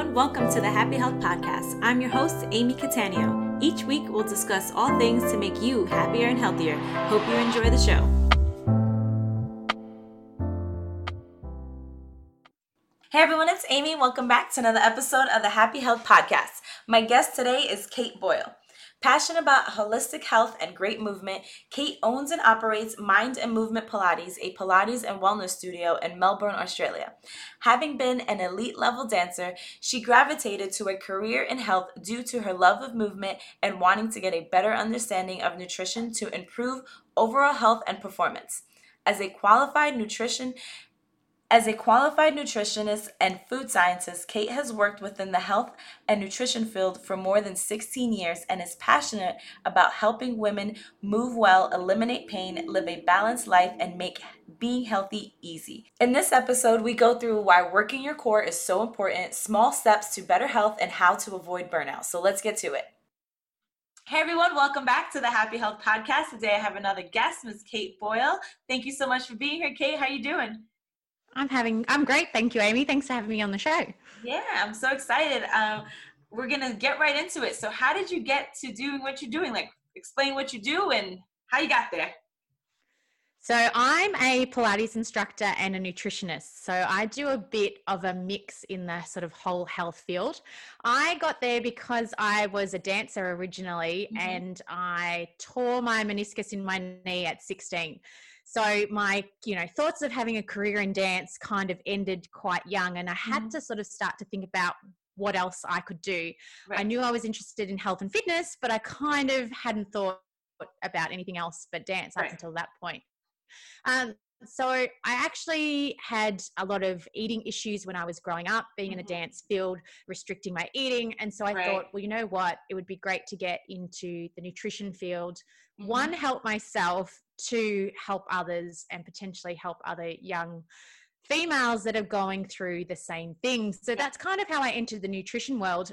everyone. Welcome to the Happy Health Podcast. I'm your host, Amy Catania. Each week, we'll discuss all things to make you happier and healthier. Hope you enjoy the show. Hey everyone, it's Amy. Welcome back to another episode of the Happy Health Podcast. My guest today is Kate Boyle. Passionate about holistic health and great movement, Kate owns and operates Mind and Movement Pilates, a Pilates and wellness studio in Melbourne, Australia. Having been an elite level dancer, she gravitated to a career in health due to her love of movement and wanting to get a better understanding of nutrition to improve overall health and performance. As a qualified nutritionist and food scientist, Kate has worked within the health and nutrition field for more than 16 years and is passionate about helping women move well, eliminate pain, live a balanced life, and make being healthy easy. In this episode, we go through why working your core is so important, small steps to better health, and how to avoid burnout. So let's get to it. Hey everyone, welcome back to the Happy Health Podcast. Today I have another guest, Ms. Kate Boyle. Thank you so much for being here, Kate. How are you doing? I'm great. Thank you, Amy. Thanks for having me on the show. Yeah, I'm so excited. We're going to get right into it. So how did you get to doing what you're doing? Like, explain what you do and how you got there. So I'm a Pilates instructor and a nutritionist. So I do a bit of a mix in the sort of whole health field. I got there because I was a dancer originally, and I tore my meniscus in my knee at 16. So my, thoughts of having a career in dance kind of ended quite young, and I had to sort of start to think about what else I could do. Right. I knew I was interested in health and fitness, but I kind of hadn't thought about anything else but dance up until that point. So I actually had a lot of eating issues when I was growing up, being in a dance field, restricting my eating. And so I thought, well, you know what, it would be great to get into the nutrition field. One, help myself, two, help others, and potentially help other young females that are going through the same things. So that's kind of how I entered the nutrition world.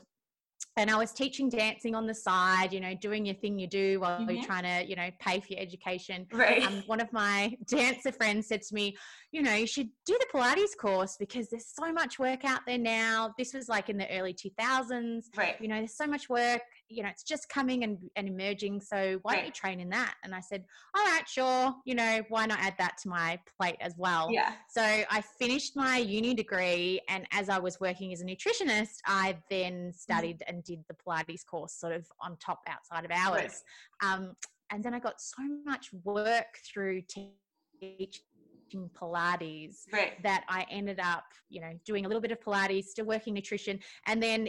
And I was teaching dancing on the side, doing your thing you do while you're trying to, pay for your education. Right. One of my dancer friends said to me, you should do the Pilates course because there's so much work out there now. This was like in the early 2000s. Right. There's so much work, it's just coming and emerging. So why don't you train in that? And I said, all right, sure. Why not add that to my plate as well? Yeah. So I finished my uni degree, and as I was working as a nutritionist, I then studied and did the Pilates course sort of on top outside of hours. Right. And then I got so much work through teaching Pilates that I ended up, doing a little bit of Pilates, still working nutrition. And then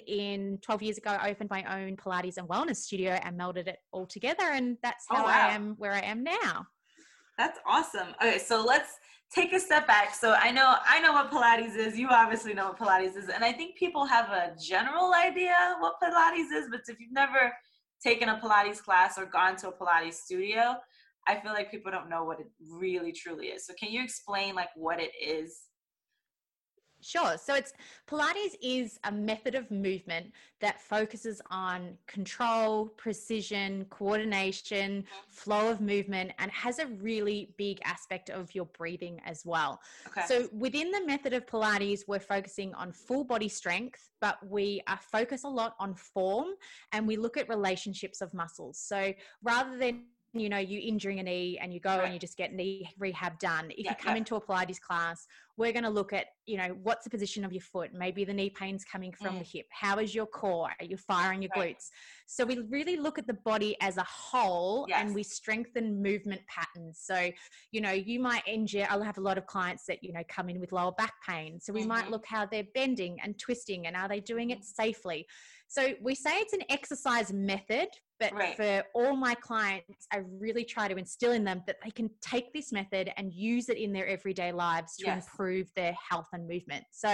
12 years ago, I opened my own Pilates and wellness studio and melded it all together. And that's how I am where I am now. That's awesome. Okay. So let's take a step back. So I know what Pilates is. You obviously know what Pilates is. And I think people have a general idea what Pilates is, but if you've never taken a Pilates class or gone to a Pilates studio, I feel like people don't know what it really truly is. So can you explain what it is? Sure. So Pilates is a method of movement that focuses on control, precision, coordination, flow of movement, and has a really big aspect of your breathing as well. Okay. So within the method of Pilates, we're focusing on full body strength, but we focus a lot on form, and we look at relationships of muscles. So rather than you injuring a knee and you go and you just get knee rehab done. If you come into a Pilates class, we're going to look at, what's the position of your foot? Maybe the knee pain's coming from the hip. How is your core? Are you firing your glutes? So we really look at the body as a whole and we strengthen movement patterns. So, you might injure, I'll have a lot of clients that, come in with lower back pain. So we might look how they're bending and twisting and are they doing it safely? So we say it's an exercise method, but for all my clients, I really try to instill in them that they can take this method and use it in their everyday lives to improve their health and movement. So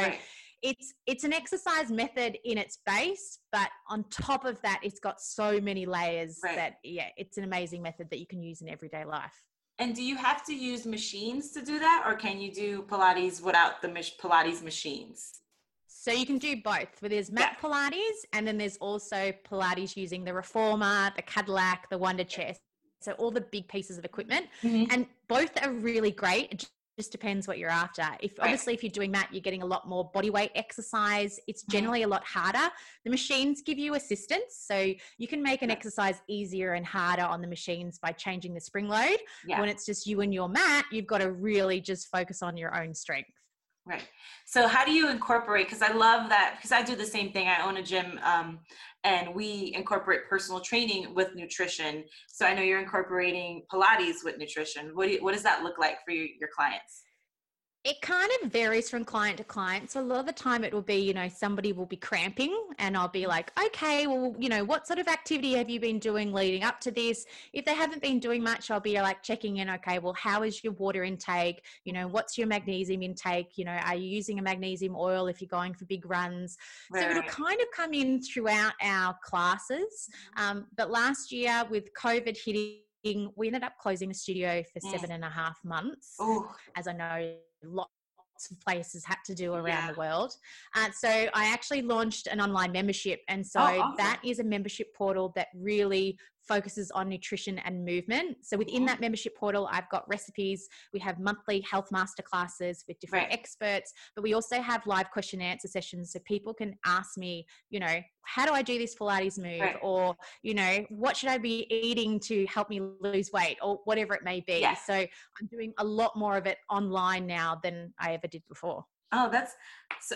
it's an exercise method in its base, but on top of that, it's got so many layers that, it's an amazing method that you can use in everyday life. And do you have to use machines to do that, or can you do Pilates without the Pilates machines? So you can do both. There's mat Pilates, and then there's also Pilates using the reformer, the Cadillac, the Wonder Chair. So all the big pieces of equipment, and both are really great. It just depends what you're after. Obviously, if you're doing that, you're getting a lot more body weight exercise. It's generally a lot harder. The machines give you assistance, so you can make an exercise easier and harder on the machines by changing the spring load. Yeah. When it's just you and your mat, you've got to really just focus on your own strength. Right. So how do you incorporate, because I love that, because I do the same thing. I own a gym and we incorporate personal training with nutrition. So I know you're incorporating Pilates with nutrition. What does that look like for your clients? It kind of varies from client to client. So a lot of the time it will be, somebody will be cramping and I'll be like, okay, well, what sort of activity have you been doing leading up to this? If they haven't been doing much, I'll be like checking in. Okay, well, how is your water intake? What's your magnesium intake? Are you using a magnesium oil if you're going for big runs? Right. So it'll kind of come in throughout our classes. But last year with COVID hitting, we ended up closing the studio for 7.5 months. Ooh. As I know, lots of places had to do around the world. So I actually launched an online membership. And so that is a membership portal that really focuses on nutrition and movement. So within that membership portal, I've got recipes. We have monthly health masterclasses with different experts, but we also have live question and answer sessions. So people can ask me, how do I do this Pilates move? Or, what should I be eating to help me lose weight or whatever it may be. Yeah. So I'm doing a lot more of it online now than I ever did before. Oh, that's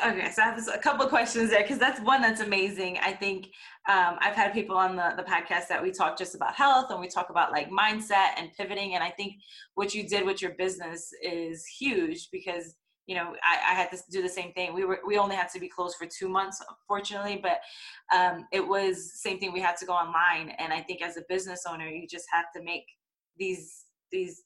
okay. So I have a couple of questions there, because that's one that's amazing. I think I've had people on the podcast that we talk just about health and we talk about like mindset and pivoting. And I think what you did with your business is huge, because I had to do the same thing. We only had to be closed for 2 months, fortunately, but it was same thing. We had to go online, and I think as a business owner, you just have to make these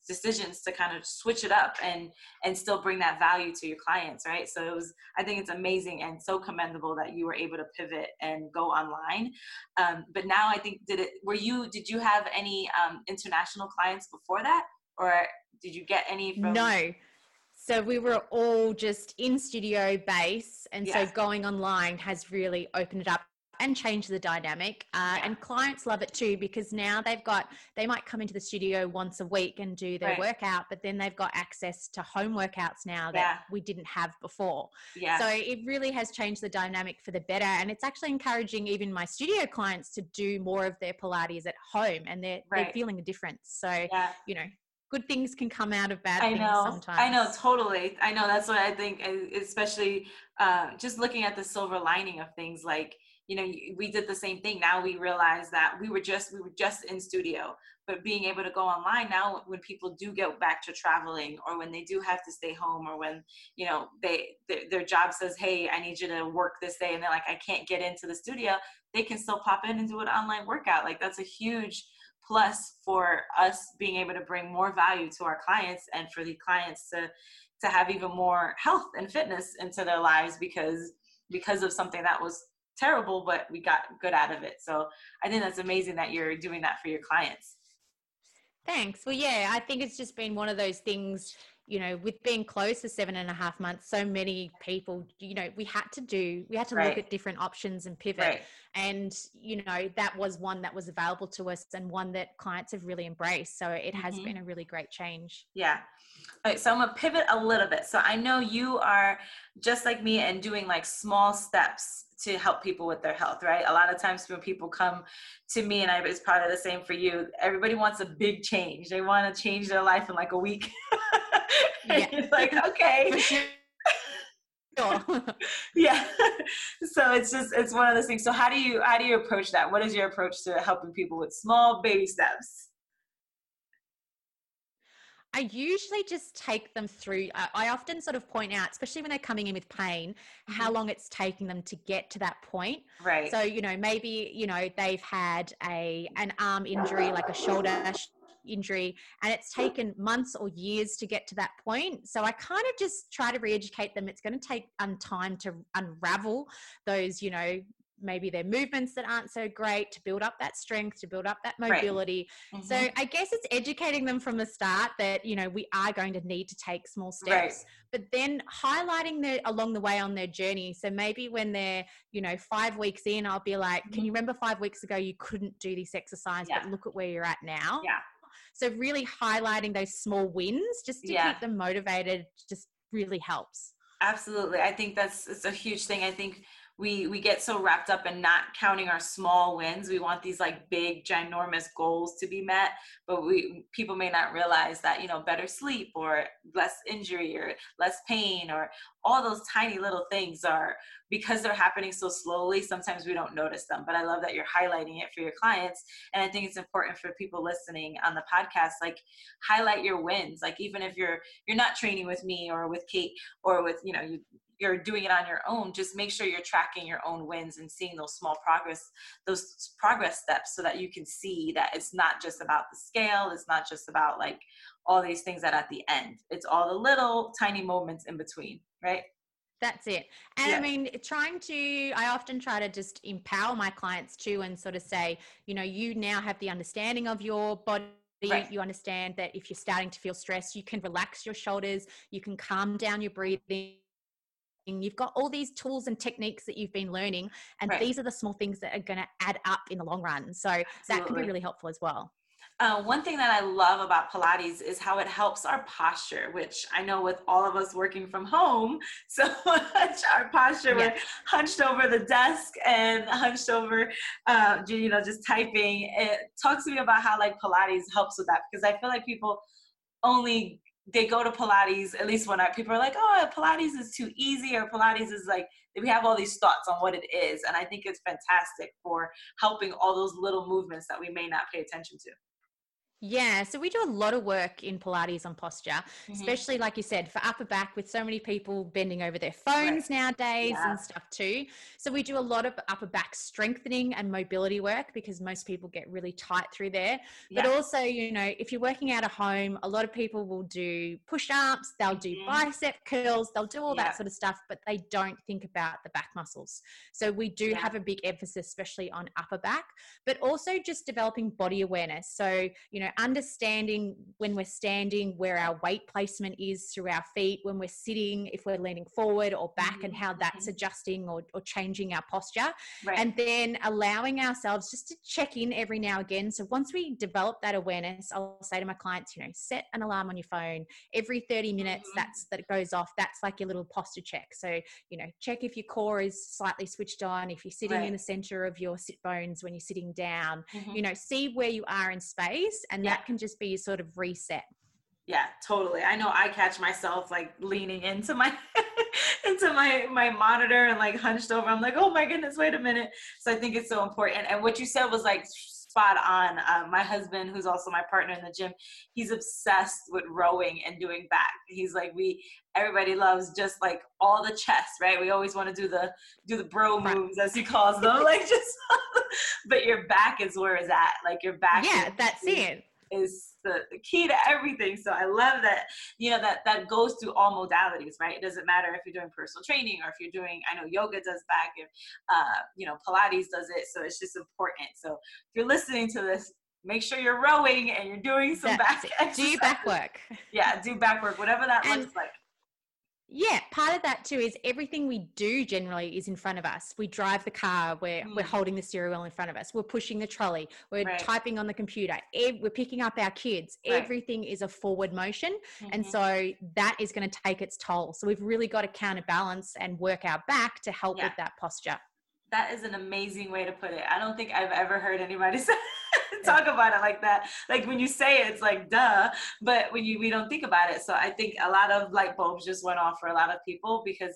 decisions to kind of switch it up and still bring that value to your clients, right? So it was, I think it's amazing and so commendable that you were able to pivot and go online. But now I think, did you have any international clients before that, or did you get any from? No. So we were all just in studio base. And so going online has really opened it up and change the dynamic. And clients love it too, because now they might come into the studio once a week and do their workout, but then they've got access to home workouts now that we didn't have before. Yeah. So it really has changed the dynamic for the better. And it's actually encouraging even my studio clients to do more of their Pilates at home, and they're feeling the difference. So, good things can come out of bad things sometimes. I know, totally. I know, that's what I think, especially just looking at the silver lining of things. Like, we did the same thing. Now we realize that we were just in studio, but being able to go online now, when people do get back to traveling, or when they do have to stay home, or when, their job says, hey, I need you to work this day, and they're like, I can't get into the studio, they can still pop in and do an online workout. Like, that's a huge plus for us being able to bring more value to our clients, and for the clients to have even more health and fitness into their lives because of something that was terrible, but we got good out of it. So I think that's amazing that you're doing that for your clients. Thanks. Well, I think it's just been one of those things, with being closed for 7.5 months, so many people, we had to look at different options and pivot. And, that was one that was available to us, and one that clients have really embraced. So it has been a really great change. Yeah. All right. So I'm going to pivot a little bit. So I know you are just like me and doing like small steps to help people with their health, right? A lot of times when people come to me, and it's probably the same for you, everybody wants a big change. They want to change their life in like a week. It's like, okay. Yeah. So it's one of those things. So how do you approach that? What is your approach to helping people with small baby steps? I usually just take them through. I often sort of point out, especially when they're coming in with pain, how long it's taking them to get to that point. Right. So, maybe, they've had an arm injury, like a shoulder injury, and it's taken months or years to get to that point. So I kind of just try to re-educate them. It's going to take time to unravel those, maybe their movements that aren't so great, to build up that strength, to build up that mobility. Right. Mm-hmm. So I guess it's educating them from the start that, we are going to need to take small steps, but then highlighting along the way on their journey. So maybe when they're, 5 weeks in, I'll be like, can you remember 5 weeks ago you couldn't do this exercise, but look at where you're at now? Yeah. So really highlighting those small wins just to keep them motivated just really helps. Absolutely. I think it's a huge thing. I think we get so wrapped up in not counting our small wins. We want these like big, ginormous goals to be met, but people may not realize that, you know, better sleep or less injury or less pain or all those tiny little things are, because they're happening so slowly, sometimes we don't notice them. But I love that you're highlighting it for your clients. And I think it's important for people listening on the podcast, like highlight your wins. Like even if you're not training with me or with Kate or with, you know, you're doing it on your own, just make sure you're tracking your own wins and seeing those small progress, those progress steps, so that you can see that it's not just about the scale. It's not just about like all these things that at the end, it's all the little tiny moments in between, right? That's it. And I mean, I often try to just empower my clients too and sort of say, you know, you now have the understanding of your body. Right. You understand that if you're starting to feel stressed, you can relax your shoulders, you can calm down your breathing. You've got all these tools and techniques that you've been learning, and these are the small things that are going to add up in the long run. So that can be really helpful as well. One thing that I love about Pilates is how it helps our posture, which I know with all of us working from home so much, our posture, we're hunched over the desk and hunched over, you know, just typing. It talks to me about how like Pilates helps with that, because I feel like people they go to Pilates, at least when people are like, oh, Pilates is too easy, or Pilates is like, we have all these thoughts on what it is. And I think it's fantastic for helping all those little movements that we may not pay attention to. Yeah. So we do a lot of work in Pilates on posture, especially like you said, for upper back, with so many people bending over their phones nowadays and stuff too. So we do a lot of upper back strengthening and mobility work, because most people get really tight through there. But also, you know, if you're working out at home, a lot of people will do push-ups, they'll do bicep curls, they'll do all that sort of stuff, but they don't think about the back muscles. So we do have a big emphasis, especially on upper back, but also just developing body awareness. So, you know, understanding when we're standing, where our weight placement is through our feet, when we're sitting, if we're leaning forward or back, and how that's adjusting or changing our posture. And then allowing ourselves just to check in every now and again. So once we develop that awareness, I'll say to my clients, you know, set an alarm on your phone every 30 minutes that goes off. That's like your little posture check. So, you know, check if your core is slightly switched on, if you're sitting in the center of your sit bones when you're sitting down, you know, see where you are in space. And that can just be a sort of reset. Yeah, totally. I know I catch myself like leaning into my into my monitor and like hunched over. I'm like, oh my goodness, wait a minute. So I think it's so important. And what you said was like spot on. My husband, who's also my partner in the gym, he's obsessed with rowing and doing back. He's like, everybody loves just like all the chest, right? We always want to do the bro moves, as he calls them, like just. But your back is where it's at. Like your back. Yeah, that's it. Is the key to everything. So I love that, you know, that goes through all modalities, right? It doesn't matter if you're doing personal training or if you're doing, I know yoga does back, if, you know, Pilates does it. So it's just important. So if you're listening to this, make sure you're rowing and you're doing some back exercises. Do back work. Yeah, do back work, whatever that looks like. Yeah, part of that too is everything we do generally is in front of us. We drive the car, we're holding the steering wheel in front of us, we're pushing the trolley, we're typing on the computer, we're picking up our kids. Everything is a forward motion. And so that is going to take its toll. So we've really got to counterbalance and work our back to help with that posture. That is an amazing way to put it. I don't think I've ever heard anybody say talk about it like that. Like when you say it, it's like duh, but we don't think about it. So I think a lot of light bulbs just went off for a lot of people, because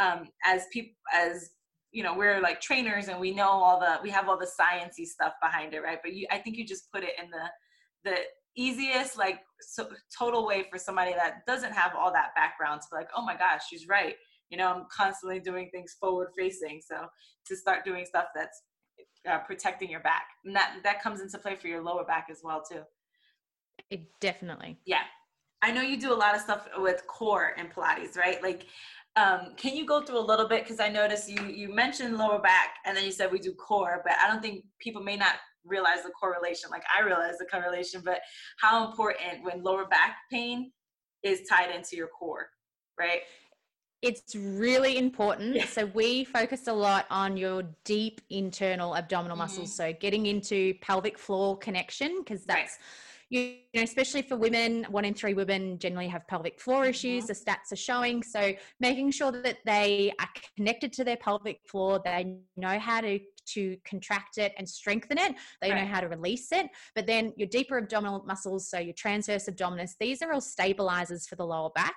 as you know, we're like trainers and we know we have all the sciencey stuff behind it, right? But I think you just put it in the easiest, like total way for somebody that doesn't have all that background to be like, oh my gosh, she's right. You know, I'm constantly doing things forward facing. So to start doing stuff that's protecting your back, and that comes into play for your lower back as well too. It definitely. Yeah. I know you do a lot of stuff with core and Pilates, right? Like, can you go through a little bit? Cause I noticed you mentioned lower back and then you said we do core, but I don't think people may not realize the correlation. Like I realize the correlation, but how important when lower back pain is tied into your core, right? It's really important. Yeah. So we focus a lot on your deep internal abdominal muscles. So getting into pelvic floor connection, because that's, you know, especially for women, 1 in 3 women generally have pelvic floor issues. The stats are showing. So making sure that they are connected to their pelvic floor, they know how to contract it and strengthen it. They know how to release it. But then your deeper abdominal muscles, so your transverse abdominis, these are all stabilizers for the lower back.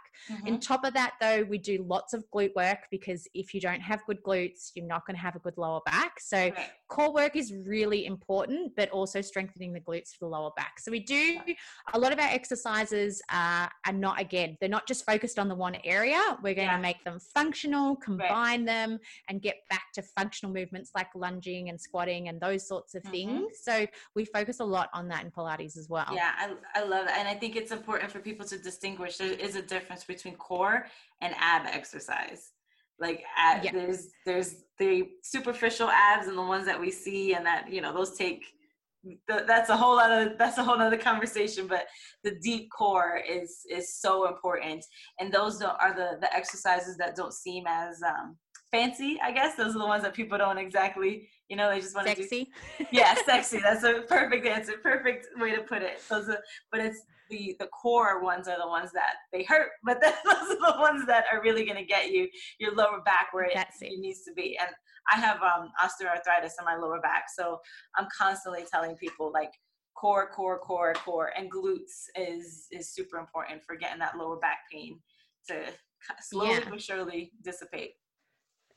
On top of that, though, we do lots of glute work, because if you don't have good glutes, you're not going to have a good lower back. So core work is really important, but also strengthening the glutes for the lower back. So we do a lot of our exercises are not, again, they're not just focused on the one area. We're going to make them functional, combine them, and get back to functional movements like lunging and squatting and those sorts of things. So we focus a lot on that in Pilates as well. Yeah, I love that. And I think it's important for people to distinguish. There is a difference between core and ab exercise. Like there's the superficial abs and the ones that we see, and that, you know, those take, that's a whole other conversation, but the deep core is so important. And those are the exercises that don't seem as fancy, I guess. Those are the ones that people don't exactly, you know, they just want to do. Sexy. Yeah, sexy. That's a perfect answer. Perfect way to put it. Those are, but it's the core ones are the ones that they hurt, but those are the ones that are really going to get you your lower back where it needs to be. And I have osteoarthritis in my lower back. So I'm constantly telling people, like, core, and glutes is super important for getting that lower back pain to slowly but surely dissipate.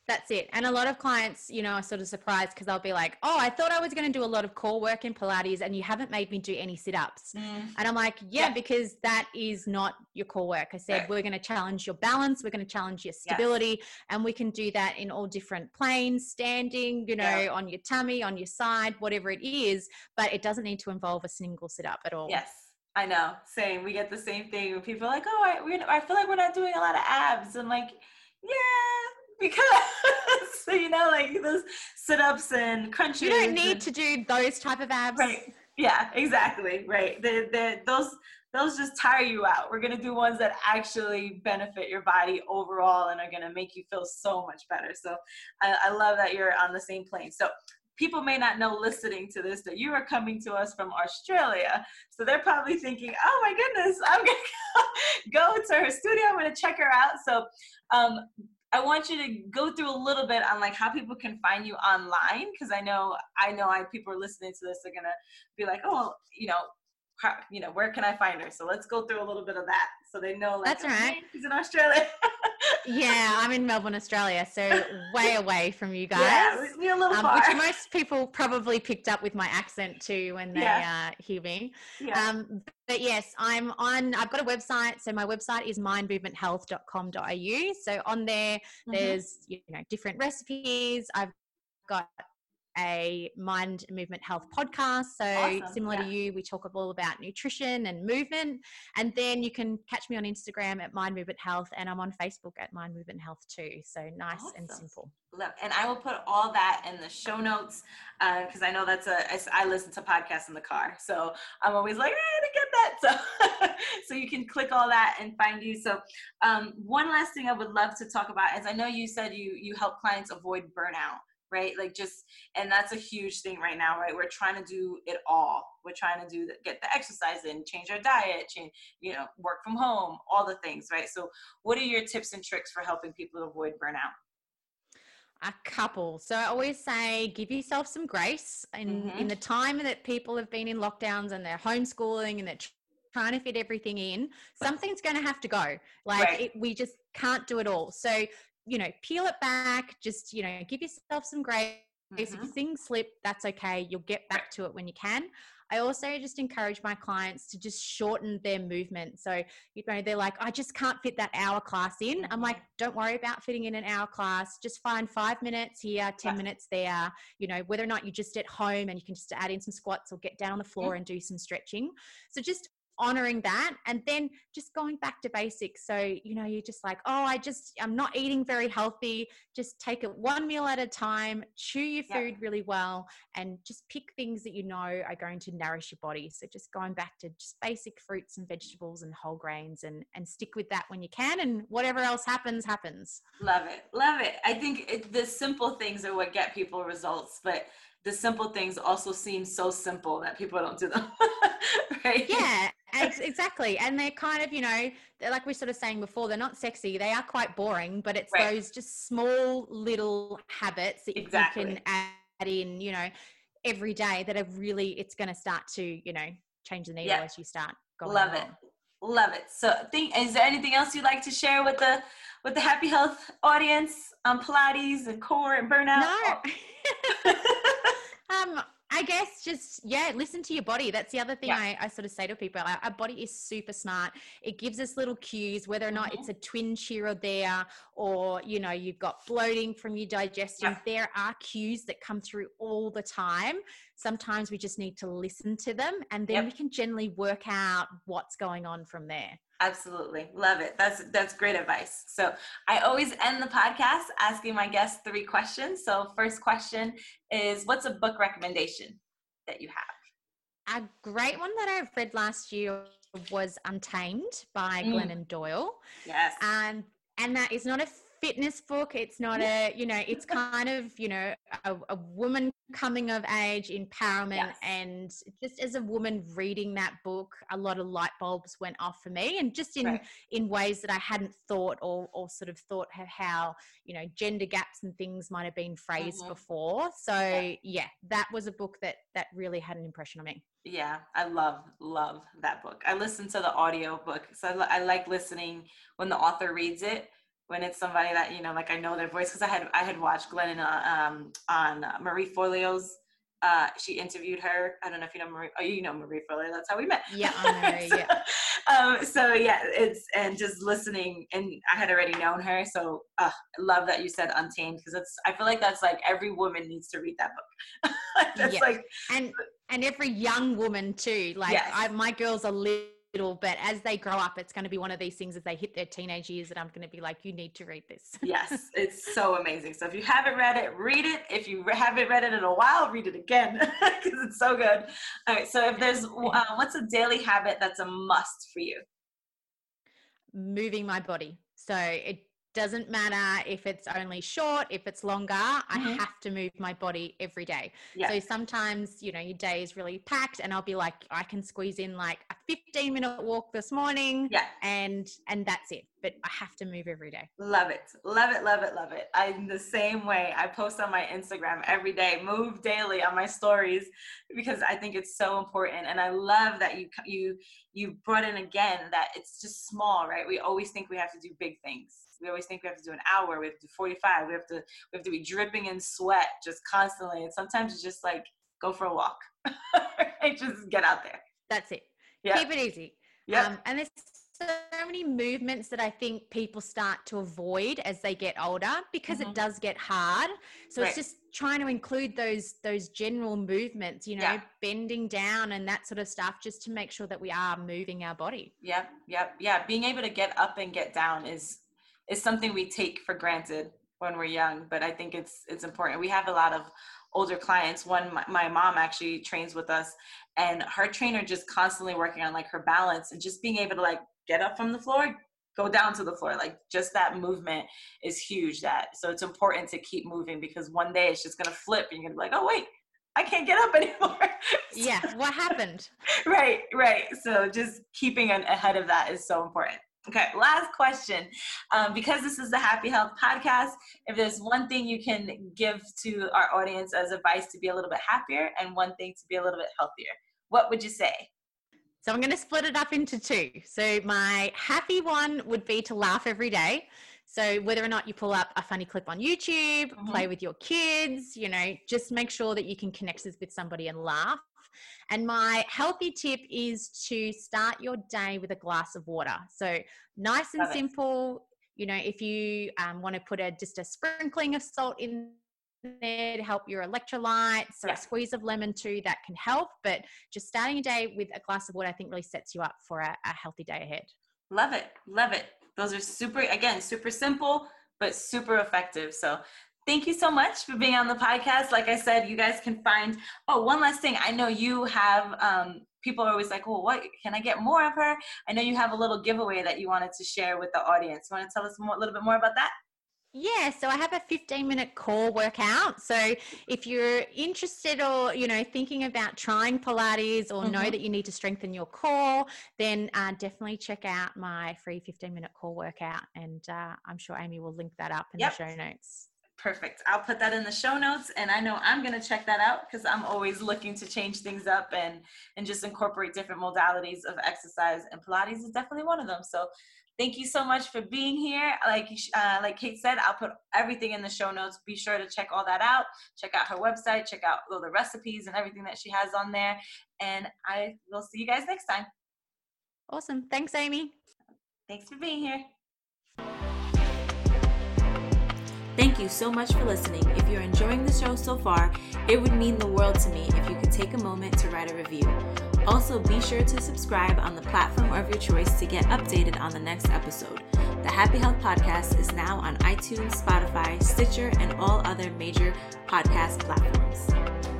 That's it. And a lot of clients, you know, are sort of surprised, because they'll be like, oh, I thought I was going to do a lot of core work in Pilates and you haven't made me do any sit-ups. And I'm like, because that is not your core work. I said, we're going to challenge your balance. We're going to challenge your stability. And we can do that in all different planes, standing, you know, on your tummy, on your side, whatever it is, but it doesn't need to involve a single sit-up at all. Yes. I know. Same. We get the same thing when people are like, oh, I feel like we're not doing a lot of abs. I'm like, because so, you know, like those sit-ups and crunches, you don't need to do those type of abs. Those just tire you out. We're going to do ones that actually benefit your body overall and are going to make you feel so much better. So I love that you're on the same plane. So people may not know, listening to this, that you are coming to us from Australia. So they're probably thinking, oh my goodness, I'm going to go to her studio. I'm going to check her out. So I want you to go through a little bit on, like, how people can find you online, because I know people are listening to this, they're gonna be like, oh, you know, where can I find her? So let's go through a little bit of that, so they know, like, that's right. She's in Australia. I'm in Melbourne, Australia, so way away from you guys. We're a little far. Which most people probably picked up with my accent too when they hear me. But yes, I've got a website. So my website is MindMovementHealth.com.au. So on there, there's, you know, different recipes. I've got a Mind and Movement Health podcast. So similar to you, we talk all about nutrition and movement. And then you can catch me on Instagram at Mind Movement Health, and I'm on Facebook at Mind Movement Health too. So nice and simple. Love. And I will put all that in the show notes, because I know that's I listen to podcasts in the car, so I'm always like, I didn't get that. So, so you can click all that and find you. So one last thing I would love to talk about is, I know you said you help clients avoid burnout, right? Like, just, and that's a huge thing right now, right? We're trying to do it all. We're trying to get the exercise in, change our diet, change, you know, work from home, all the things, right? So what are your tips and tricks for helping people avoid burnout? A couple. So I always say, give yourself some grace in the time that people have been in lockdowns and they're homeschooling and they're trying to fit everything in. Something's going to have to go. Like we just can't do it all. So, you know, peel it back, just, you know, give yourself some grace. If things slip, that's okay. You'll get back to it when you can. I also just encourage my clients to just shorten their movement. So, you know, they're like, I just can't fit that hour class in. I'm like, don't worry about fitting in an hour class. Just find 5 minutes here, 10 minutes there, you know, whether or not you're just at home and you can just add in some squats or get down on the floor and do some stretching. So just honoring that, and then just going back to basics. So, you know, you're just like, oh, I'm not eating very healthy. Just take it one meal at a time, chew your food really well, and just pick things that you know are going to nourish your body. So just going back to just basic fruits and vegetables and whole grains, and stick with that when you can, and whatever else happens. Love it. I think the simple things are what get people results, but the simple things also seem so simple that people don't do them. Right? Yeah, exactly. And they're kind of, you know, like we sort of saying before, they're not sexy. They are quite boring, but it's right. Those just small little habits that exactly. You can add in, you know, every day that are really, it's going to start to, you know, change the needle as you start going. Love along. It. Love it. So is there anything else you'd like to share with the Happy Health audience on Pilates and core and burnout? No. I guess just, listen to your body. That's the other thing I sort of say to people. Our body is super smart. It gives us little cues, whether or not it's a twinge here or there, or, you know, you've got bloating from your digestion. Yep. There are cues that come through all the time. Sometimes we just need to listen to them, and then we can generally work out what's going on from there. Absolutely. Love it. That's great advice. So I always end the podcast asking my guests 3 questions. So first question is, what's a book recommendation that you have? A great one that I've read last year was Untamed by Glennon Doyle. Yes. And that is not a fitness book. It's not a, you know, it's kind of, you know, a woman coming of age empowerment. Yes. And just as a woman reading that book, a lot of light bulbs went off for me, and just in ways that I hadn't thought or sort of thought of how, you know, gender gaps and things might have been phrased before. So that was a book that really had an impression on me. Yeah, I love that book. I listened to the audio book, so I like listening when the author reads it. When it's somebody that, you know, like I know their voice, because I had watched Glennon on Marie Forleo's. She interviewed her. I don't know if you know Marie. Oh, you know Marie Forleo. That's how we met. Yeah, I know. It's and just listening, and I had already known her, so I love that you said Untamed, because it's. I feel like that's like every woman needs to read that book. That's like and every young woman too. Like my girls are little, but as they grow up, it's going to be one of these things as they hit their teenage years that I'm going to be like, you need to read this. Yes, it's so amazing. So if you haven't read it, read it. If you haven't read it in a while, read it again, because it's so good. All right, so if there's what's a daily habit that's a must for you? Moving my body. So it doesn't matter if it's only short, if it's longer, I have to move my body every day. Yeah. So sometimes, you know, your day is really packed and I'll be like, I can squeeze in like a 15-minute walk this morning and that's it. But I have to move every day. Love it. Love it. Love it. Love it. I'm the same way. I post on my Instagram every day, move daily on my stories, because I think it's so important. And I love that you brought in again, that it's just small, right? We always think we have to do big things. We always think we have to do an hour. We have to do 45. We have to be dripping in sweat just constantly. And sometimes it's just like, go for a walk. Right? Just get out there. That's it. Yeah. Keep it easy. Yeah. And there's so many movements that I think people start to avoid as they get older, because it does get hard. So it's just trying to include those general movements, you know, bending down and that sort of stuff, just to make sure that we are moving our body. Yeah. Being able to get up and get down is something we take for granted when we're young, but I think it's important. We have a lot of older clients. One, my mom actually trains with us, and her trainer just constantly working on like her balance and just being able to like get up from the floor, go down to the floor. Like just that movement is huge. So it's important to keep moving, because one day it's just going to flip and you're going to be like, oh wait, I can't get up anymore. Yeah. What happened? Right. So just keeping ahead of that is so important. Okay. Last question. Because this is the Happy Health podcast, if there's one thing you can give to our audience as advice to be a little bit happier and one thing to be a little bit healthier, what would you say? So I'm going to split it up into 2. So my happy one would be to laugh every day. So whether or not you pull up a funny clip on YouTube, play with your kids, you know, just make sure that you can connect with somebody and laugh. And my healthy tip is to start your day with a glass of water. So nice and simple. You know, if you want to put just a sprinkling of salt in there to help your electrolytes, or a squeeze of lemon too, that can help. But just starting a day with a glass of water, I think really sets you up for a healthy day ahead. Love it. Those are super simple, but super effective. So thank you so much for being on the podcast. Like I said, you guys can find, one last thing. I know you have, people are always like, well, what can I get more of her? I know you have a little giveaway that you wanted to share with the audience. You want to tell us a little bit more about that? Yeah, so I have a 15-minute core workout. So if you're interested or, you know, thinking about trying Pilates or know that you need to strengthen your core, then definitely check out my free 15-minute core workout. And I'm sure Amy will link that up in the show notes. Perfect. I'll put that in the show notes, and I know I'm going to check that out because I'm always looking to change things up and just incorporate different modalities of exercise, and Pilates is definitely one of them. So thank you so much for being here. Like Kate said, I'll put everything in the show notes. Be sure to check all that out. Check out her website, check out all the recipes and everything that she has on there. And I will see you guys next time. Awesome. Thanks, Amy. Thanks for being here. Thank you so much for listening. If you're enjoying the show so far, it would mean the world to me if you could take a moment to write a review. Also, be sure to subscribe on the platform of your choice to get updated on the next episode. The Happy Health Podcast is now on iTunes, Spotify, Stitcher, and all other major podcast platforms.